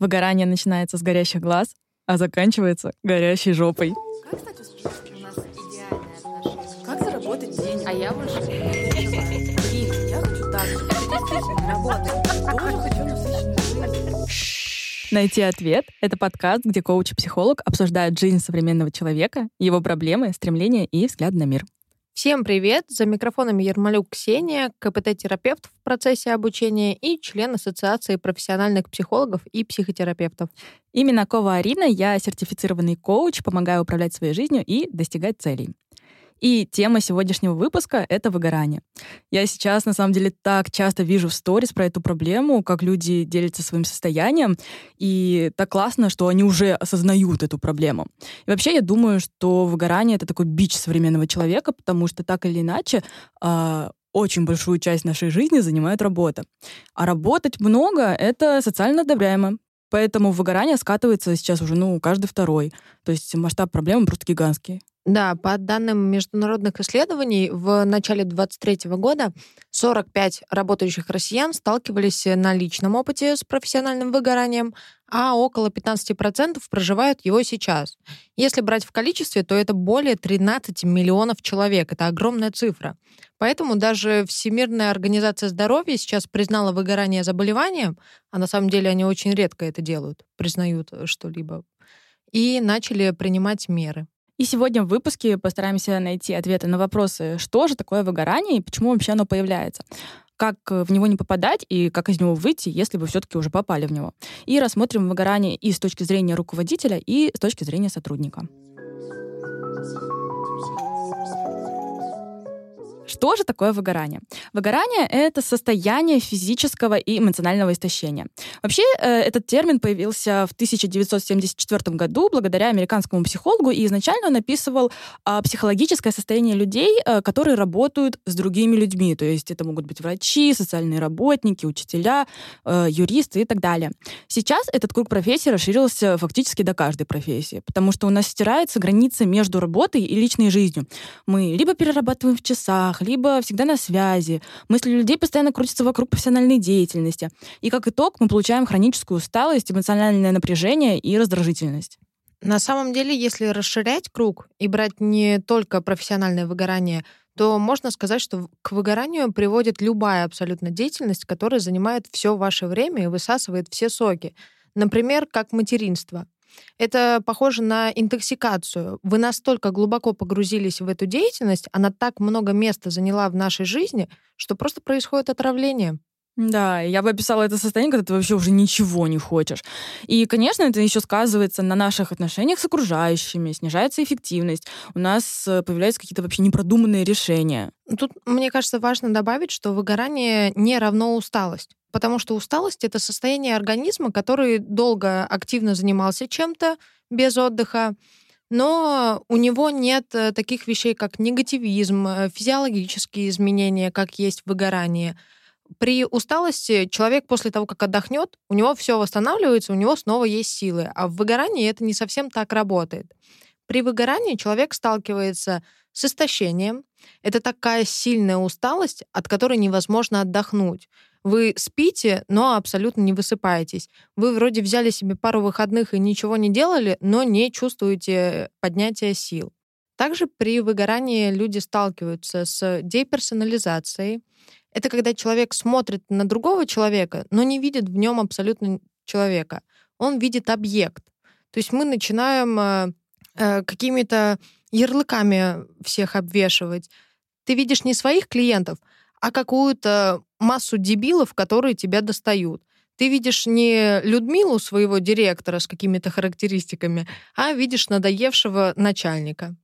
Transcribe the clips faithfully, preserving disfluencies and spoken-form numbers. Выгорание начинается с горящих глаз, а заканчивается горящей жопой. Как, кстати, у нас идеальное отношение? Как заработать денег? А я больше не я хочу так же. Я тоже хочу насыщенную жизнь. «Найти ответ» — это подкаст, где коуч и психолог обсуждают жизнь современного человека, его проблемы, стремления и взгляд на мир. Всем привет! За микрофонами Ярмолюк Ксения, ка пэ тэ-терапевт в процессе обучения и член Ассоциации профессиональных психологов и психотерапевтов. И Минакова Арина, я сертифицированный коуч, помогаю управлять своей жизнью и достигать целей. И тема сегодняшнего выпуска — это выгорание. Я сейчас, на самом деле, так часто вижу в сторис про эту проблему, как люди делятся своим состоянием, и так классно, что они уже осознают эту проблему. И вообще, я думаю, что выгорание — это такой бич современного человека, потому что так или иначе э, очень большую часть нашей жизни занимает работа. А работать много — это социально одобряемо. Поэтому выгорание скатывается сейчас уже, ну, каждый второй. То есть масштаб проблемы просто гигантский. Да, по данным международных исследований, в начале двадцать третьего года сорок пять работающих россиян сталкивались на личном опыте с профессиональным выгоранием, а около пятнадцать процентов проживают его сейчас. Если брать в количестве, то это более тринадцать миллионов человек. Это огромная цифра. Поэтому даже Всемирная организация здоровья сейчас признала выгорание заболеванием, а на самом деле они очень редко это делают, признают что-либо, и начали принимать меры. И сегодня в выпуске постараемся найти ответы на вопросы, что же такое выгорание и почему вообще оно появляется, как в него не попадать и как из него выйти, если вы все-таки уже попали в него. И рассмотрим выгорание и с точки зрения руководителя, и с точки зрения сотрудника. Что же такое выгорание? Выгорание — это состояние физического и эмоционального истощения. Вообще, этот термин появился в тысяча девятьсот семьдесят четвёртом году благодаря американскому психологу, и изначально он описывал психологическое состояние людей, которые работают с другими людьми. То есть это могут быть врачи, социальные работники, учителя, юристы и так далее. Сейчас этот круг профессий расширился фактически до каждой профессии, потому что у нас стирается граница между работой и личной жизнью. Мы либо перерабатываем в часах, либо всегда на связи. Мысли людей постоянно крутятся вокруг профессиональной деятельности. И как итог мы получаем хроническую усталость, эмоциональное напряжение и раздражительность. На самом деле, если расширять круг и брать не только профессиональное выгорание, то можно сказать, что к выгоранию приводит любая абсолютно деятельность, которая занимает все ваше время и высасывает все соки. Например, как материнство. Это похоже на интоксикацию. Вы настолько глубоко погрузились в эту деятельность, она так много места заняла в нашей жизни, что просто происходит отравление. Да, я бы описала это состояние, когда ты вообще уже ничего не хочешь. И, конечно, это еще сказывается на наших отношениях с окружающими, снижается эффективность, у нас появляются какие-то вообще непродуманные решения. Тут, мне кажется, важно добавить, что выгорание не равно усталость. Потому что усталость — это состояние организма, который долго активно занимался чем-то без отдыха, но у него нет таких вещей, как негативизм, физиологические изменения, как есть выгорание. При усталости человек после того, как отдохнет, у него все восстанавливается, у него снова есть силы. А в выгорании это не совсем так работает. При выгорании человек сталкивается с истощением. Это такая сильная усталость, от которой невозможно отдохнуть. Вы спите, но абсолютно не высыпаетесь. Вы вроде взяли себе пару выходных и ничего не делали, но не чувствуете поднятия сил. Также при выгорании люди сталкиваются с деперсонализацией. Это когда человек смотрит на другого человека, но не видит в нем абсолютно человека. Он видит объект. То есть мы начинаем э, какими-то ярлыками всех обвешивать. Ты видишь не своих клиентов, а какую-то массу дебилов, которые тебя достают. Ты видишь не Людмилу, своего директора, с какими-то характеристиками, а видишь надоевшего начальника.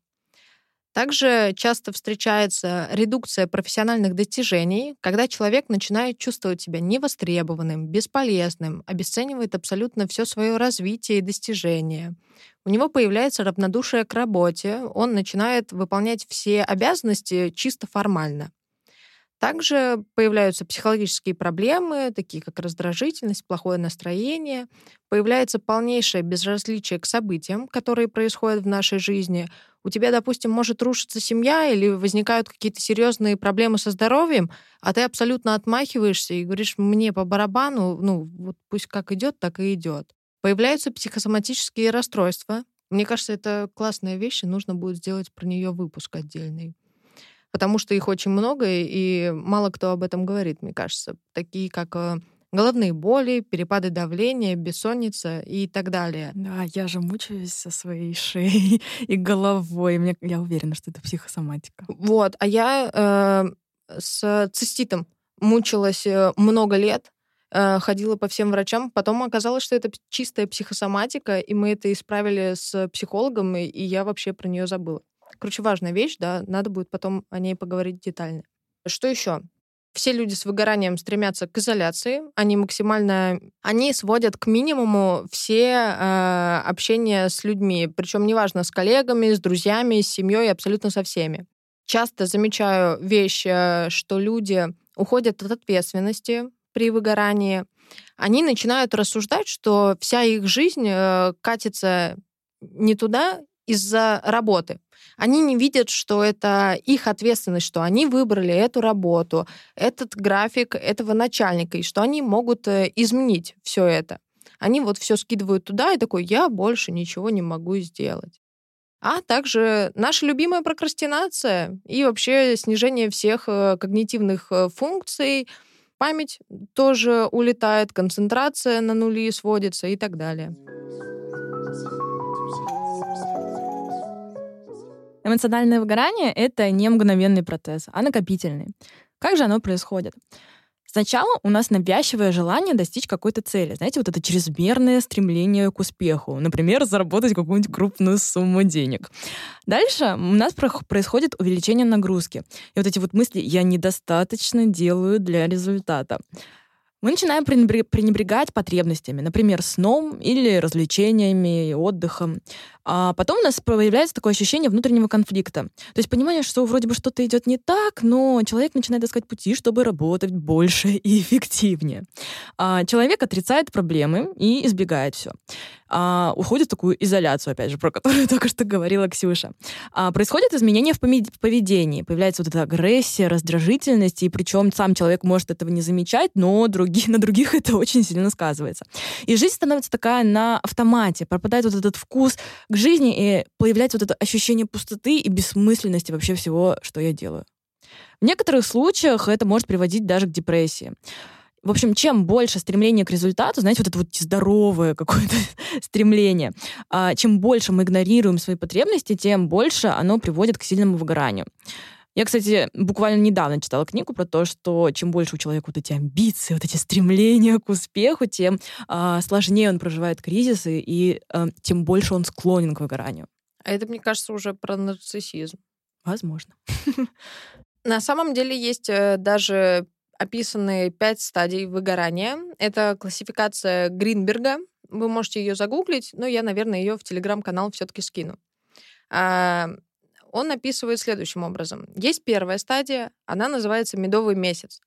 Также часто встречается редукция профессиональных достижений, когда человек начинает чувствовать себя невостребованным, бесполезным, обесценивает абсолютно все свое развитие и достижение. У него появляется равнодушие к работе, он начинает выполнять все обязанности чисто формально. Также появляются психологические проблемы, такие как раздражительность, плохое настроение. Появляется полнейшее безразличие к событиям, которые происходят в нашей жизни. У тебя, допустим, может рушиться семья или возникают какие-то серьезные проблемы со здоровьем, а ты абсолютно отмахиваешься и говоришь: мне по барабану, ну вот пусть как идет, так и идет. Появляются психосоматические расстройства. Мне кажется, это классная вещь, и нужно будет сделать про нее выпуск отдельный. Потому что их очень много, и мало кто об этом говорит, мне кажется. Такие, как головные боли, перепады давления, бессонница и так далее. Да, я же мучаюсь со своей шеей и головой. Мне, я уверена, что это психосоматика. Вот, а я э, с циститом мучилась много лет, ходила по всем врачам. Потом оказалось, что это чистая психосоматика, и мы это исправили с психологом, и я вообще про нее забыла. Короче, важная вещь, да, надо будет потом о ней поговорить детально. Что еще? Все люди с выгоранием стремятся к изоляции, они максимально... Они сводят к минимуму все э, общения с людьми, причем неважно, с коллегами, с друзьями, с семьей, абсолютно со всеми. Часто замечаю вещь, что люди уходят от ответственности при выгорании, они начинают рассуждать, что вся их жизнь катится не туда из-за работы. Они не видят, что это их ответственность, что они выбрали эту работу, этот график этого начальника, и что они могут изменить все это. Они вот все скидывают туда и такой, я больше ничего не могу сделать. А также наша любимая прокрастинация и вообще снижение всех когнитивных функций, память тоже улетает, концентрация на нули сводится и так далее. Эмоциональное выгорание — это не мгновенный процесс, а накопительный. Как же оно происходит? Сначала у нас навязчивое желание достичь какой-то цели. Знаете, вот это чрезмерное стремление к успеху. Например, заработать какую-нибудь крупную сумму денег. Дальше у нас происходит увеличение нагрузки. И вот эти вот мысли «я недостаточно делаю для результата». Мы начинаем пренебрегать потребностями, например, сном или развлечениями, отдыхом. А потом у нас появляется такое ощущение внутреннего конфликта. То есть понимание, что вроде бы что-то идет не так, но человек начинает искать пути, чтобы работать больше и эффективнее. А человек отрицает проблемы и избегает все. А уходит в такую изоляцию, опять же, про которую только что говорила Ксюша. А происходят изменения в поведении. Появляется вот эта агрессия, раздражительность, и причем сам человек может этого не замечать, но другие на других это очень сильно сказывается. И жизнь становится такая на автомате. Пропадает вот этот вкус к жизни, и появляется вот это ощущение пустоты и бессмысленности вообще всего, что я делаю. В некоторых случаях это может приводить даже к депрессии. В общем, чем больше стремление к результату, знаете, вот это вот здоровое какое-то стремление, чем больше мы игнорируем свои потребности, тем больше оно приводит к сильному выгоранию. Я, кстати, буквально недавно читала книгу про то, что чем больше у человека вот эти амбиции, вот эти стремления к успеху, тем э, сложнее он проживает кризисы, и э, тем больше он склонен к выгоранию. А это, мне кажется, уже про нарциссизм. Возможно. На самом деле есть даже описаны пять стадий выгорания. Это классификация Гринберга. Вы можете ее загуглить, но я, наверное, ее в телеграм-канал все-таки скину. Он описывает следующим образом. Есть первая стадия, она называется «медовый месяц».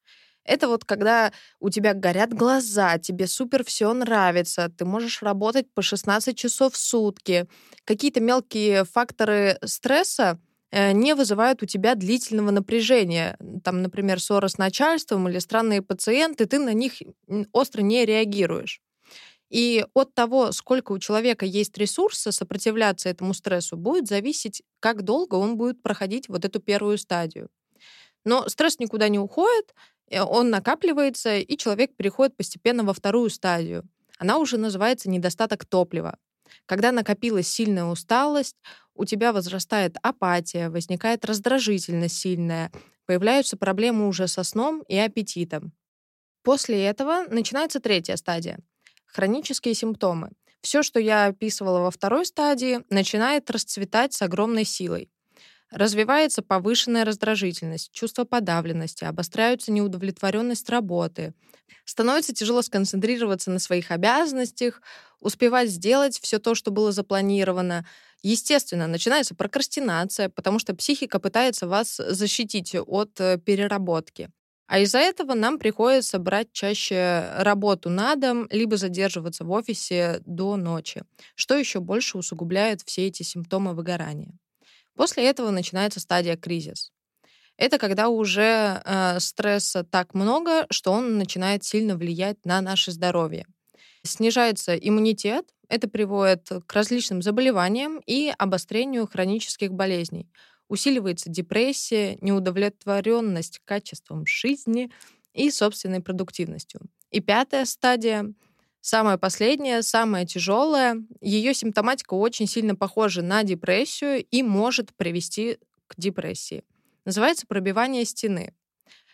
Это вот когда у тебя горят глаза, тебе супер все нравится, ты можешь работать по шестнадцать часов в сутки. Какие-то мелкие факторы стресса не вызывают у тебя длительного напряжения. Там, например, ссора с начальством или странные пациенты, ты на них остро не реагируешь. И от того, сколько у человека есть ресурса сопротивляться этому стрессу, будет зависеть, как долго он будет проходить вот эту первую стадию. Но стресс никуда не уходит, он накапливается, и человек переходит постепенно во вторую стадию. Она уже называется недостаток топлива. Когда накопилась сильная усталость, у тебя возрастает апатия, возникает раздражительность сильная, появляются проблемы уже со сном и аппетитом. После этого начинается третья стадия. Хронические симптомы. Все, что я описывала во второй стадии, начинает расцветать с огромной силой. Развивается повышенная раздражительность, чувство подавленности, обостряются неудовлетворенность работы. Становится тяжело сконцентрироваться на своих обязанностях, успевать сделать все то, что было запланировано. Естественно, начинается прокрастинация, потому что психика пытается вас защитить от переработки. А из-за этого нам приходится брать чаще работу на дом, либо задерживаться в офисе до ночи, что еще больше усугубляет все эти симптомы выгорания. После этого начинается стадия кризис. Это когда уже э, стресса так много, что он начинает сильно влиять на наше здоровье. снижается иммунитет, это приводит к различным заболеваниям и обострению хронических болезней. Усиливается депрессия, неудовлетворенность качеством жизни и собственной продуктивностью. И пятая стадия, самая последняя, самая тяжелая, ее симптоматика очень сильно похожа на депрессию и может привести к депрессии. Называется пробивание стены.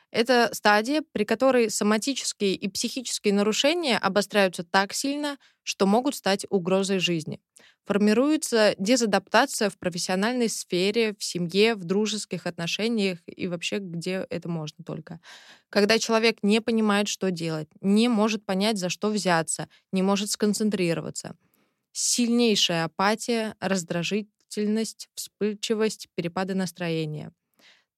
Это стадия, при которой соматические и психические нарушения обостряются так сильно, что могут стать угрозой жизни. Формируется дезадаптация в профессиональной сфере, в семье, в дружеских отношениях и вообще где это можно только. Когда человек не понимает, что делать, не может понять, за что взяться, не может сконцентрироваться. Сильнейшая апатия, раздражительность, вспыльчивость, перепады настроения.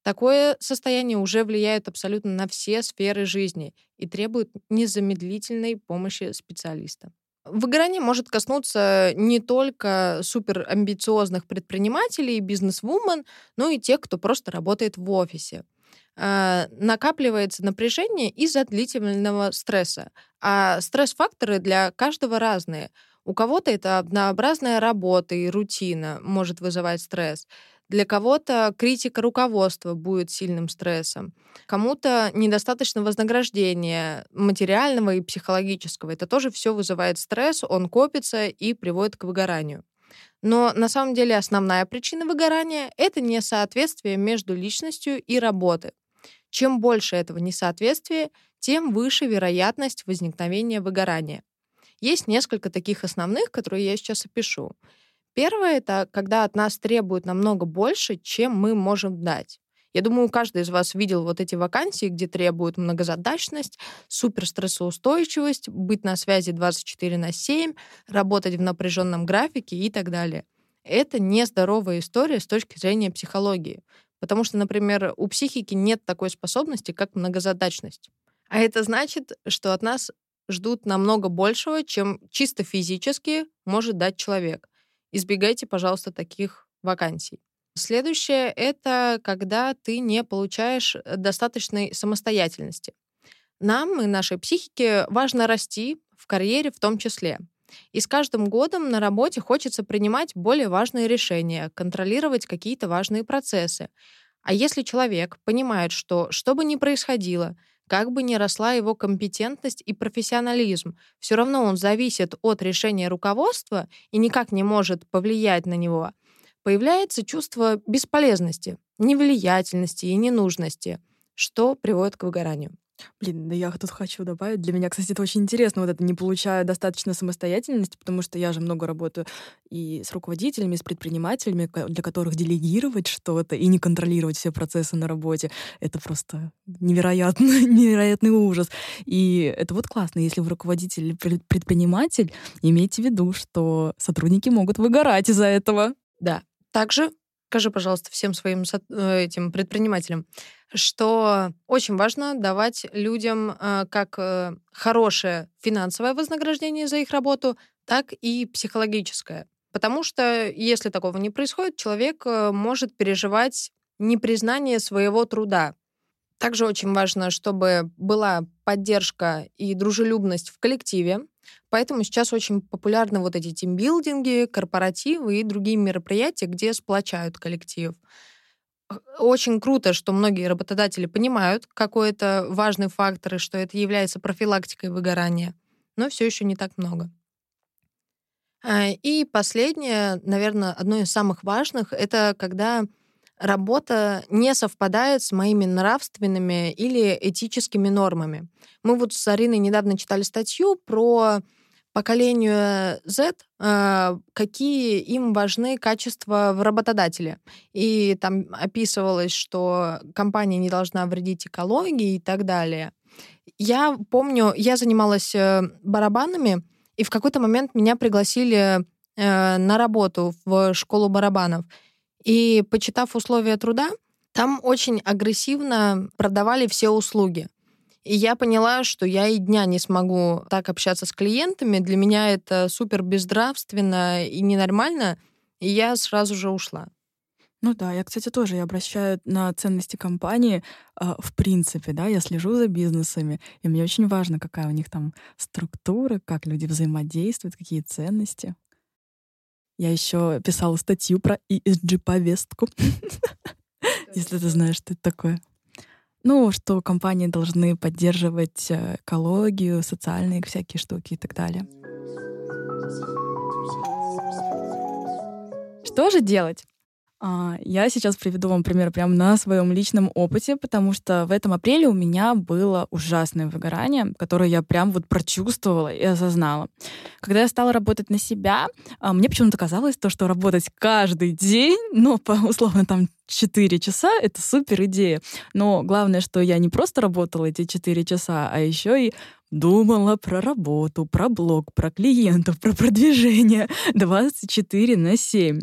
Такое состояние уже влияет абсолютно на все сферы жизни и требует незамедлительной помощи специалиста. Выгорание может коснуться не только суперамбициозных предпринимателей и бизнес-вумен, но и тех, кто просто работает в офисе. Накапливается напряжение из-за длительного стресса. А стресс-факторы для каждого разные. У кого-то это однообразная работа и рутина может вызывать стресс. Для кого-то критика руководства будет сильным стрессом. Кому-то недостаточно вознаграждения материального и психологического. Это тоже все вызывает стресс, он копится и приводит к выгоранию. Но на самом деле основная причина выгорания — это несоответствие между личностью и работой. Чем больше этого несоответствия, тем выше вероятность возникновения выгорания. Есть несколько таких основных, которые я сейчас опишу. Первое — это когда от нас требуют намного больше, чем мы можем дать. Я думаю, каждый из вас видел вот эти вакансии, где требуют многозадачность, суперстрессоустойчивость, быть на связи двадцать четыре на семь, работать в напряженном графике и так далее. Это нездоровая история с точки зрения психологии. Потому что, например, у психики нет такой способности, как многозадачность. А это значит, что от нас ждут намного большего, чем чисто физически может дать человек. Избегайте, пожалуйста, таких вакансий. Следующее — это когда ты не получаешь достаточной самостоятельности. Нам и нашей психике важно расти, в карьере в том числе. И с каждым годом на работе хочется принимать более важные решения, контролировать какие-то важные процессы. А если человек понимает, что что бы ни происходило, как бы ни росла его компетентность и профессионализм, все равно он зависит от решения руководства и никак не может повлиять на него, появляется чувство бесполезности, невлиятельности и ненужности, что приводит к выгоранию. Блин, да я тут хочу добавить. Для меня, кстати, это очень интересно, вот это не получая достаточно самостоятельности, потому что я же много работаю и с руководителями, и с предпринимателями, для которых делегировать что-то и не контролировать все процессы на работе. Это просто невероятный, невероятный ужас. И это вот классно, если вы руководитель или предприниматель, имейте в виду, что сотрудники могут выгорать из-за этого. Да. Также скажи, пожалуйста, всем своим этим предпринимателям, что очень важно давать людям как хорошее финансовое вознаграждение за их работу, так и психологическое. Потому что если такого не происходит, человек может переживать непризнание своего труда. Также очень важно, чтобы была поддержка и дружелюбность в коллективе. Поэтому сейчас очень популярны вот эти тимбилдинги, корпоративы и другие мероприятия, где сплочают коллектив. Очень круто, что многие работодатели понимают, какой это важный фактор и что это является профилактикой выгорания, но все еще не так много. И последнее, наверное, одно из самых важных, это когда работа не совпадает с моими нравственными или этическими нормами. Мы вот с Ариной недавно читали статью про поколение зет, какие им важны качества в работодателе. И там описывалось, что компания не должна вредить экологии и так далее. Я помню, я занималась барабанами, и в какой-то момент меня пригласили на работу в школу барабанов. И, почитав условия труда, там очень агрессивно продавали все услуги. И я поняла, что я и дня не смогу так общаться с клиентами. Для меня это супер безнравственно и ненормально. И я сразу же ушла. Ну да, я, кстати, тоже я обращаю на ценности компании э, в принципе, да, я слежу за бизнесами, и мне очень важно, какая у них там структура, как люди взаимодействуют, какие ценности. Я еще писала статью про и эс джи-повестку, если ты знаешь, что это такое. Ну, что компании должны поддерживать экологию, социальные всякие штуки и так далее. Что же делать? Я сейчас приведу вам пример прямо на своем личном опыте, потому что в этом апреле у меня было ужасное выгорание, которое я прям вот прочувствовала и осознала. Когда я стала работать на себя, мне почему-то казалось, то, что работать каждый день, ну, по условно там четыре часа — это супер идея. Но главное, что я не просто работала эти четыре часа, а еще и думала про работу, про блог, про клиентов, про продвижение двадцать четыре на семь.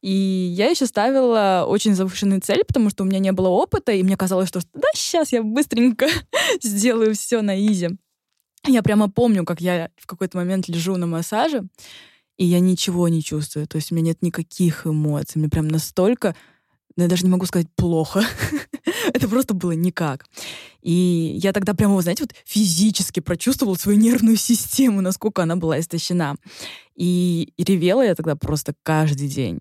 И я еще ставила очень завышенную цель, потому что у меня не было опыта, и мне казалось, что да, сейчас я быстренько сделаю все на изи. Я прямо помню, как я в какой-то момент лежу на массаже, и я ничего не чувствую. То есть у меня нет никаких эмоций. Мне прям настолько... Я даже не могу сказать плохо. Это просто было никак. И я тогда прямо, знаете, вот физически прочувствовала свою нервную систему, насколько она была истощена. И, и ревела я тогда просто каждый день.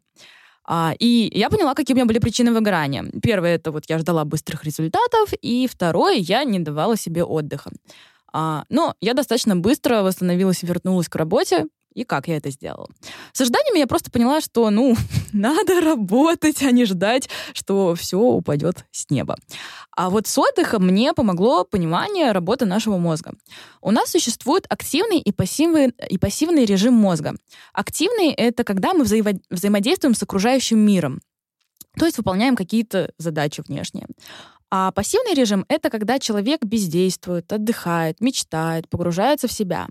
А, и я поняла, какие у меня были причины выгорания. Первое — это вот я ждала быстрых результатов, и второе — я не давала себе отдыха. А, но я достаточно быстро восстановилась и вернулась к работе. И как я это сделала? С ожиданиями я просто поняла, что, ну, надо работать, а не ждать, что все упадет с неба. А вот с отдыхом мне помогло понимание работы нашего мозга. У нас существует активный и пассивный, и пассивный режим мозга. Активный — это когда мы взаимо- взаимодействуем с окружающим миром, то есть выполняем какие-то задачи внешние. А пассивный режим — это когда человек бездействует, отдыхает, мечтает, погружается в себя.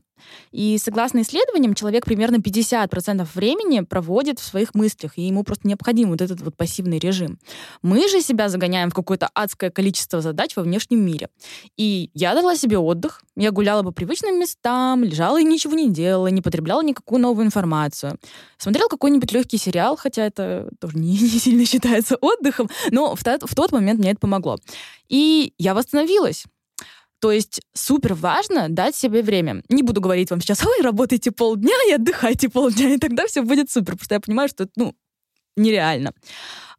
И согласно исследованиям, человек примерно пятьдесят процентов времени проводит в своих мыслях, и ему просто необходим вот этот вот пассивный режим. Мы же себя загоняем в какое-то адское количество задач во внешнем мире. И я дала себе отдых, я гуляла по привычным местам, лежала и ничего не делала, не потребляла никакую новую информацию. Смотрела какой-нибудь легкий сериал, хотя это тоже не, не сильно считается отдыхом, но в тот, в тот момент мне это помогло. И я восстановилась. То есть супер важно дать себе время. Не буду говорить вам сейчас, ой, работайте полдня и отдыхайте полдня, и тогда все будет супер, потому что я понимаю, что это, ну, нереально.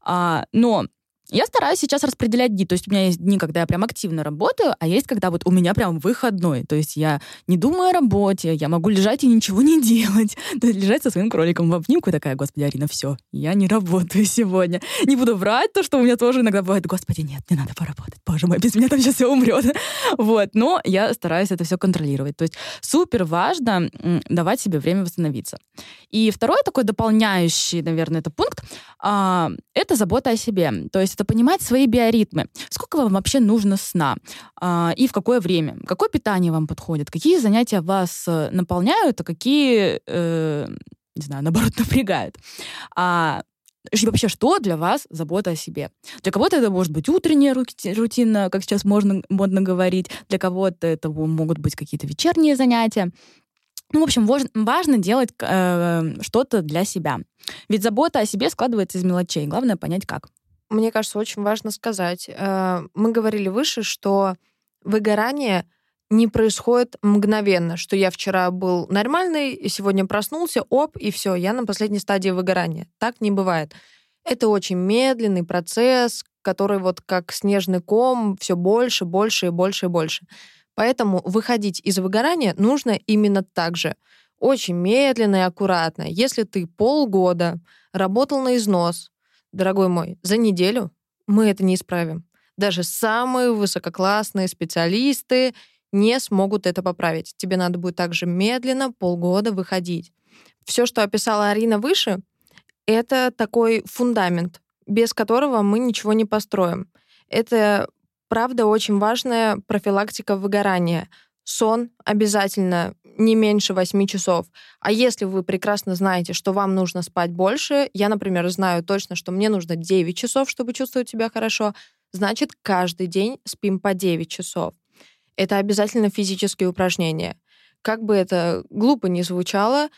А, но я стараюсь сейчас распределять дни. То есть у меня есть дни, когда я прям активно работаю, а есть, когда вот у меня прям выходной. То есть я не думаю о работе, я могу лежать и ничего не делать. То есть лежать со своим кроликом в обнимку и такая, господи, Арина, все, я не работаю сегодня. Не буду врать, то, что у меня тоже иногда бывает, господи, нет, мне надо поработать, боже мой, без меня там сейчас все умрет. Вот, но я стараюсь это все контролировать. То есть супер важно давать себе время восстановиться. И второй такой дополняющий, наверное, это пункт, это забота о себе. То есть это понимать свои биоритмы. Сколько вам вообще нужно сна? А, и в какое время? Какое питание вам подходит? Какие занятия вас наполняют, а какие, э, не знаю, наоборот, напрягают? А, и вообще, что для вас забота о себе? Для кого-то это может быть утренняя рутина, как сейчас можно, модно говорить. Для кого-то это могут быть какие-то вечерние занятия. Ну, в общем, важно делать э, что-то для себя. Ведь забота о себе складывается из мелочей. Главное понять, как. Мне кажется, очень важно сказать. Мы говорили выше, что выгорание не происходит мгновенно, что я вчера был нормальный, и сегодня проснулся, оп, и все, я на последней стадии выгорания. Так не бывает. Это очень медленный процесс, который вот как снежный ком все больше, больше и больше и больше. Поэтому выходить из выгорания нужно именно так же. Очень медленно и аккуратно. Если ты полгода работал на износ, дорогой мой, за неделю мы это не исправим. Даже самые высококлассные специалисты не смогут это поправить. Тебе надо будет также медленно полгода выходить. Все, что описала Арина выше, это такой фундамент, без которого мы ничего не построим. Это, правда, очень важная профилактика выгорания. Сон обязательно не меньше восьми часов. А если вы прекрасно знаете, что вам нужно спать больше, я, например, знаю точно, что мне нужно девять часов, чтобы чувствовать себя хорошо, значит, каждый день спим по девять часов. Это обязательно физические упражнения. Как бы это глупо ни звучало,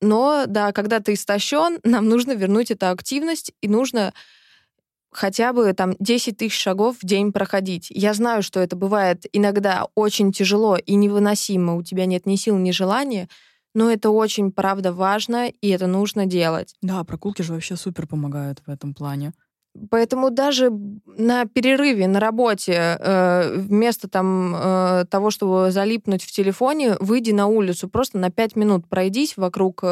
но да, когда ты истощен, нам нужно вернуть эту активность, и нужно хотя бы там десять тысяч шагов в день проходить. Я знаю, что это бывает иногда очень тяжело и невыносимо, у тебя нет ни сил, ни желания, но это очень, правда, важно, и это нужно делать. Да, прогулки же вообще супер помогают в этом плане. Поэтому даже на перерыве, на работе, вместо там, того, чтобы залипнуть в телефоне, выйди на улицу, просто на пять минут пройдись вокруг,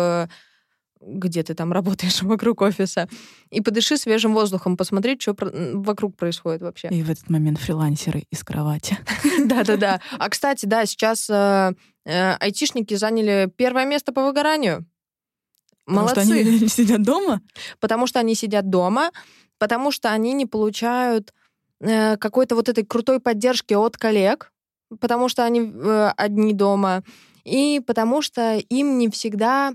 где ты там работаешь, вокруг офиса, и подыши свежим воздухом, посмотри, что вокруг происходит вообще. И в этот момент фрилансеры из кровати. Да-да-да. А, кстати, да, сейчас айтишники заняли первое место по выгоранию. Молодцы. Потому что они сидят дома? Потому что они сидят дома, потому что они не получают э, какой-то вот этой крутой поддержки от коллег, потому что они э, одни дома, и потому что им не всегда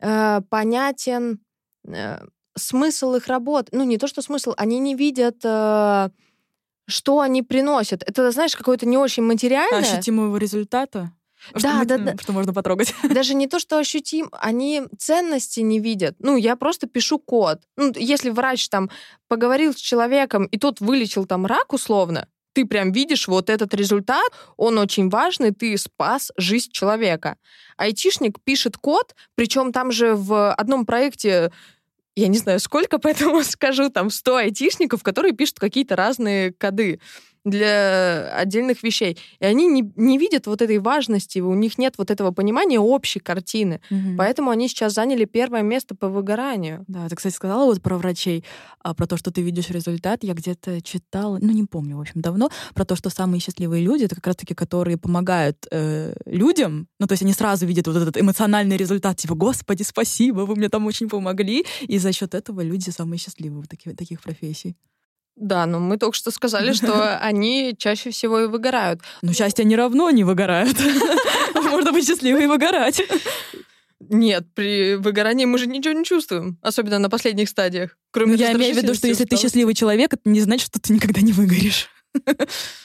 э, понятен э, смысл их работы. Ну, не то, что смысл, они не видят... Э, что они приносят. Это, знаешь, какое-то не очень материальное... Ощутимого результата? Что, да, мы, да, да. Что можно потрогать. Даже не то, что ощутим, они ценности не видят. Ну, я просто пишу код. Ну, если врач там поговорил с человеком, и тот вылечил там рак условно, ты прям видишь вот этот результат, он очень важный, ты спас жизнь человека. Айтишник пишет код, причем там же в одном проекте... Я не знаю, сколько, поэтому скажу, там сто айтишников, которые пишут какие-то разные коды для отдельных вещей. И они не, не видят вот этой важности, у них нет вот этого понимания общей картины. Угу. Поэтому они сейчас заняли первое место по выгоранию. Да, ты, кстати, сказала вот про врачей, про то, что ты видишь результат. Я где-то читала, ну, не помню, в общем, давно, про то, что самые счастливые люди — это как раз-таки, которые помогают э, людям. Ну, то есть они сразу видят вот этот эмоциональный результат, типа, «Господи, спасибо, вы мне там очень помогли». И за счет этого люди самые счастливые в таких, таких профессий. Да, но мы только что сказали, что они чаще всего и выгорают. Но счастье не равно не выгорают. Можно быть счастливым и выгорать. Нет, при выгорании мы же ничего не чувствуем, особенно на последних стадиях. Кроме я имею в виду, что если ты счастливый человек, это не значит, что ты никогда не выгоришь.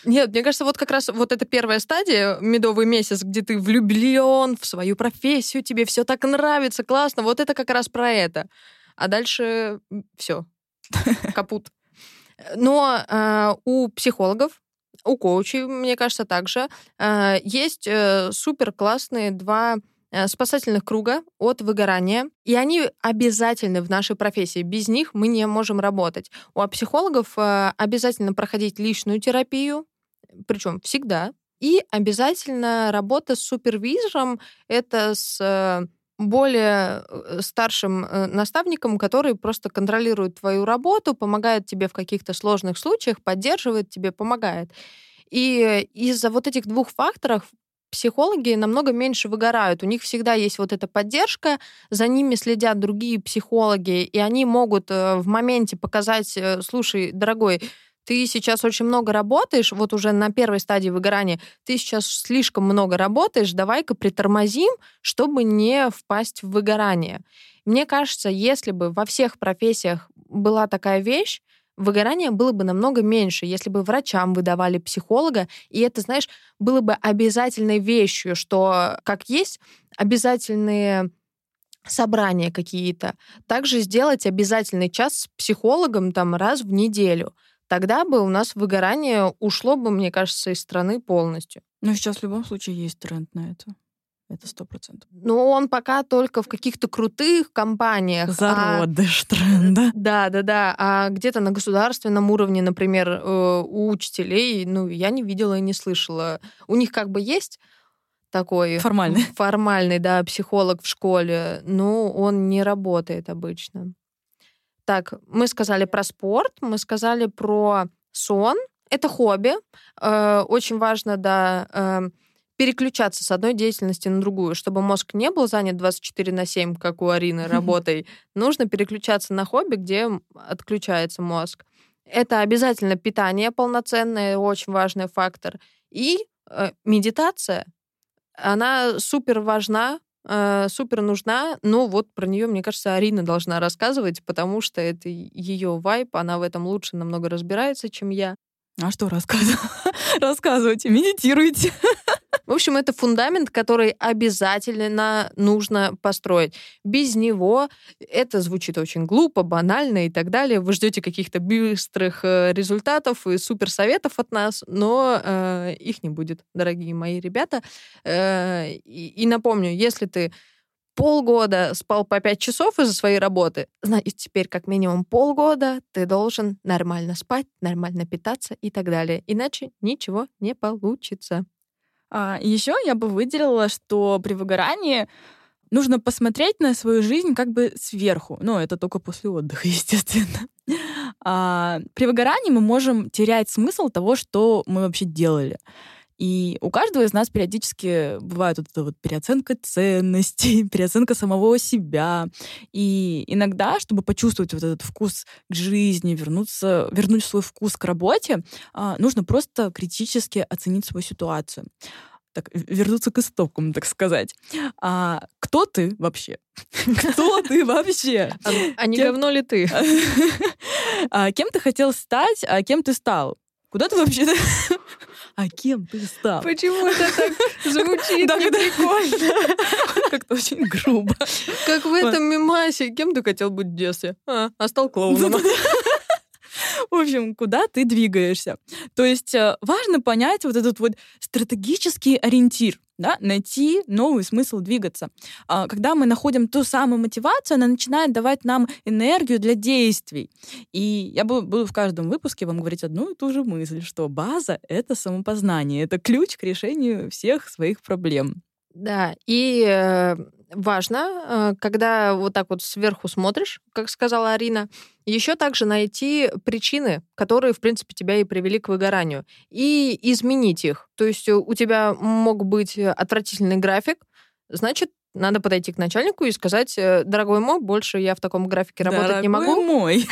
Нет, мне кажется, вот как раз вот эта первая стадия, медовый месяц, где ты влюблен в свою профессию, тебе все так нравится, классно, вот это как раз про это. А дальше все, капут. Но э, у психологов, у коучей, мне кажется, также э, есть э, супер-классные два э, спасательных круга от выгорания, и они обязательны в нашей профессии, без них мы не можем работать. У психологов э, обязательно проходить личную терапию, причем всегда, и обязательно работа с супервизором, это с... Э, более старшим наставником, который просто контролирует твою работу, помогает тебе в каких-то сложных случаях, поддерживает тебе, помогает. И из-за вот этих двух факторов психологи намного меньше выгорают. У них всегда есть вот эта поддержка, за ними следят другие психологи, и они могут в моменте показать: слушай, дорогой, ты сейчас очень много работаешь, вот уже на первой стадии выгорания, ты сейчас слишком много работаешь, давай-ка притормозим, чтобы не впасть в выгорание. Мне кажется, если бы во всех профессиях была такая вещь, выгорание было бы намного меньше, если бы врачам выдавали психолога, и это, знаешь, было бы обязательной вещью, что, как есть, обязательные... собрания какие-то. Также сделать обязательный час с психологом там раз в неделю. Тогда бы у нас выгорание ушло бы, мне кажется, из страны полностью. Но сейчас в любом случае есть тренд на это. Это сто процентов. Но он пока только в каких-то крутых компаниях. Зародыш а... тренда. Да-да-да. А где-то на государственном уровне, например, у учителей, ну, я не видела и не слышала. У них как бы есть... такой формальный. формальный, да, психолог в школе, но он не работает обычно. Так, мы сказали про спорт, мы сказали про сон. Это хобби. Очень важно, да, переключаться с одной деятельности на другую, чтобы мозг не был занят двадцать четыре на семь, как у Арины, работой. Нужно переключаться на хобби, где отключается мозг. Это обязательно питание полноценное, очень важный фактор. И медитация. Она супер важна, э, супер нужна, но вот про нее, мне кажется, Арина должна рассказывать, потому что это ее вайб, она в этом лучше намного разбирается, чем я. А что рассказывать? Рассказывайте, медитируйте. В общем, это фундамент, который обязательно нужно построить. Без него это звучит очень глупо, банально и так далее. Вы ждете каких-то быстрых результатов и суперсоветов от нас, но э, их не будет, дорогие мои ребята. Э, и, и напомню, если ты полгода спал по пять часов из-за своей работы, значит, теперь как минимум полгода ты должен нормально спать, нормально питаться и так далее. Иначе ничего не получится. А еще я бы выделила, что при выгорании нужно посмотреть на свою жизнь как бы сверху. Но это только после отдыха, естественно. А при выгорании мы можем терять смысл того, что мы вообще делали. И у каждого из нас периодически бывает вот эта вот переоценка ценностей, переоценка самого себя. И иногда, чтобы почувствовать вот этот вкус к жизни, вернуться, вернуть свой вкус к работе, нужно просто критически оценить свою ситуацию. Так, вернуться к истокам, так сказать. А кто ты вообще? Кто ты вообще? А не говно ли ты? Кем ты хотел стать, а кем ты стал? Куда ты вообще-то... А кем ты стал? Почему это так звучит неприкольно? Как-то очень грубо. Как в этом мемасе. Кем ты хотел быть в детстве? А стал клоуном. В общем, куда ты двигаешься? То есть важно понять вот этот вот стратегический ориентир, да? Найти новый смысл двигаться. Когда мы находим ту самую мотивацию, она начинает давать нам энергию для действий. И я буду в каждом выпуске вам говорить одну и ту же мысль, что база — это самопознание, это ключ к решению всех своих проблем. Да, и важно, когда вот так вот сверху смотришь, как сказала Арина, еще также найти причины, которые, в принципе, тебя и привели к выгоранию, и изменить их. То есть у тебя мог быть отвратительный график, значит, надо подойти к начальнику и сказать: дорогой мой, больше я в таком графике работать не могу. Дорогой мой.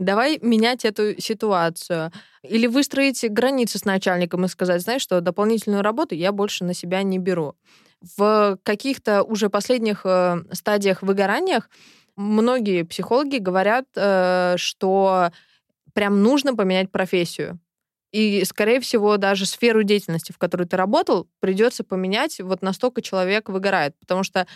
Давай менять эту ситуацию. Или выстроить границы с начальником и сказать: знаешь что, дополнительную работу я больше на себя не беру. В каких-то уже последних стадиях выгорания многие психологи говорят, что прям нужно поменять профессию. И, скорее всего, даже сферу деятельности, в которой ты работал, придется поменять. Вот настолько человек выгорает. Потому что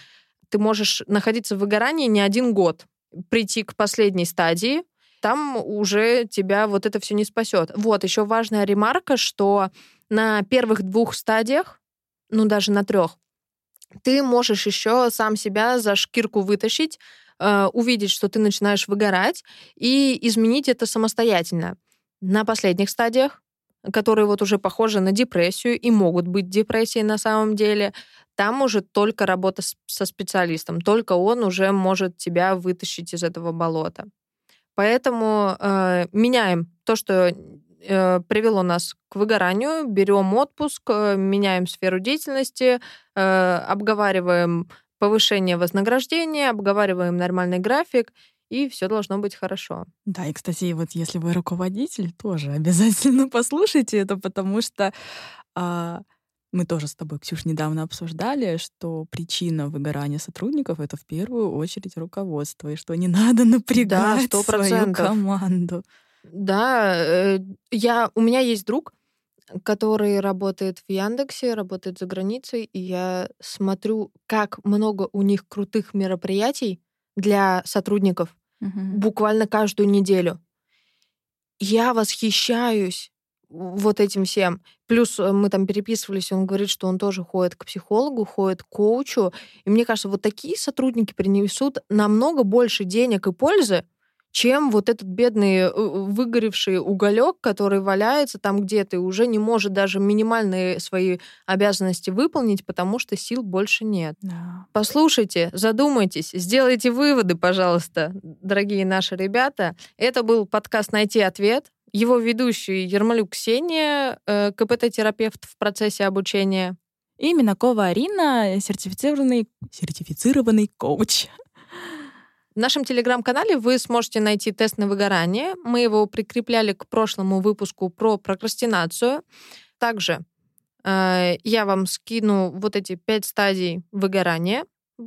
ты можешь находиться в выгорании не один год, прийти к последней стадии, там уже тебя вот это все не спасет. Вот, еще важная ремарка, что на первых двух стадиях, ну, даже на трех, ты можешь еще сам себя за шкирку вытащить, э, увидеть, что ты начинаешь выгорать, и изменить это самостоятельно. На последних стадиях, которые вот уже похожи на депрессию и могут быть депрессией на самом деле, там уже только работа с, со специалистом, только он уже может тебя вытащить из этого болота. Поэтому э, меняем то, что э, привело нас к выгоранию, берем отпуск, э, меняем сферу деятельности, э, обговариваем повышение вознаграждения, обговариваем нормальный график, и все должно быть хорошо. Да, и, кстати, вот если вы руководитель, тоже обязательно послушайте это, потому что а, мы тоже с тобой, Ксюш, недавно обсуждали, что причина выгорания сотрудников — это в первую очередь руководство, и что не надо напрягать да, свою команду. Да, я, у меня есть друг, который работает в Яндексе, работает за границей, и я смотрю, как много у них крутых мероприятий для сотрудников. Uh-huh. Буквально каждую неделю. Я восхищаюсь вот этим всем. Плюс мы там переписывались, он говорит, что он тоже ходит к психологу, ходит к коучу. И мне кажется, вот такие сотрудники принесут намного больше денег и пользы, чем вот этот бедный выгоревший уголек, который валяется там где-то и уже не может даже минимальные свои обязанности выполнить, потому что сил больше нет. Да. Послушайте, задумайтесь, сделайте выводы, пожалуйста, дорогие наши ребята. Это был подкаст «Найти ответ». Его ведущие Ярмолюк Ксения, ка пэ тэ-терапевт в процессе обучения. И Минакова Арина, сертифицированный, сертифицированный коуч. В нашем телеграм-канале вы сможете найти тест на выгорание. Мы его прикрепляли к прошлому выпуску про прокрастинацию. Также э, я вам скину вот эти пять стадий выгорания.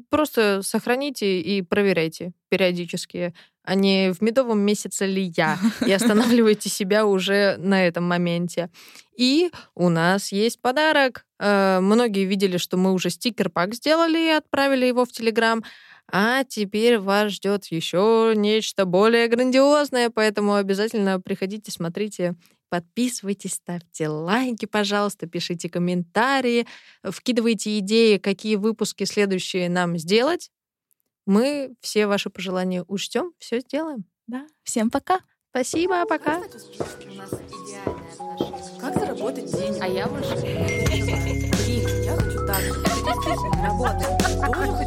Просто сохраните и проверяйте периодически, а не в медовом месяце ли я, и останавливайте себя уже на этом моменте. И у нас есть подарок. Многие видели, что мы уже стикер-пак сделали и отправили его в Телеграм. А теперь вас ждет еще нечто более грандиозное, поэтому обязательно приходите, смотрите, подписывайтесь, ставьте лайки, пожалуйста, пишите комментарии, вкидывайте идеи, какие выпуски следующие нам сделать. Мы все ваши пожелания учтем, все сделаем. Да. Всем пока. Спасибо, пока. Как заработать деньги? А я больше. Я хочу так.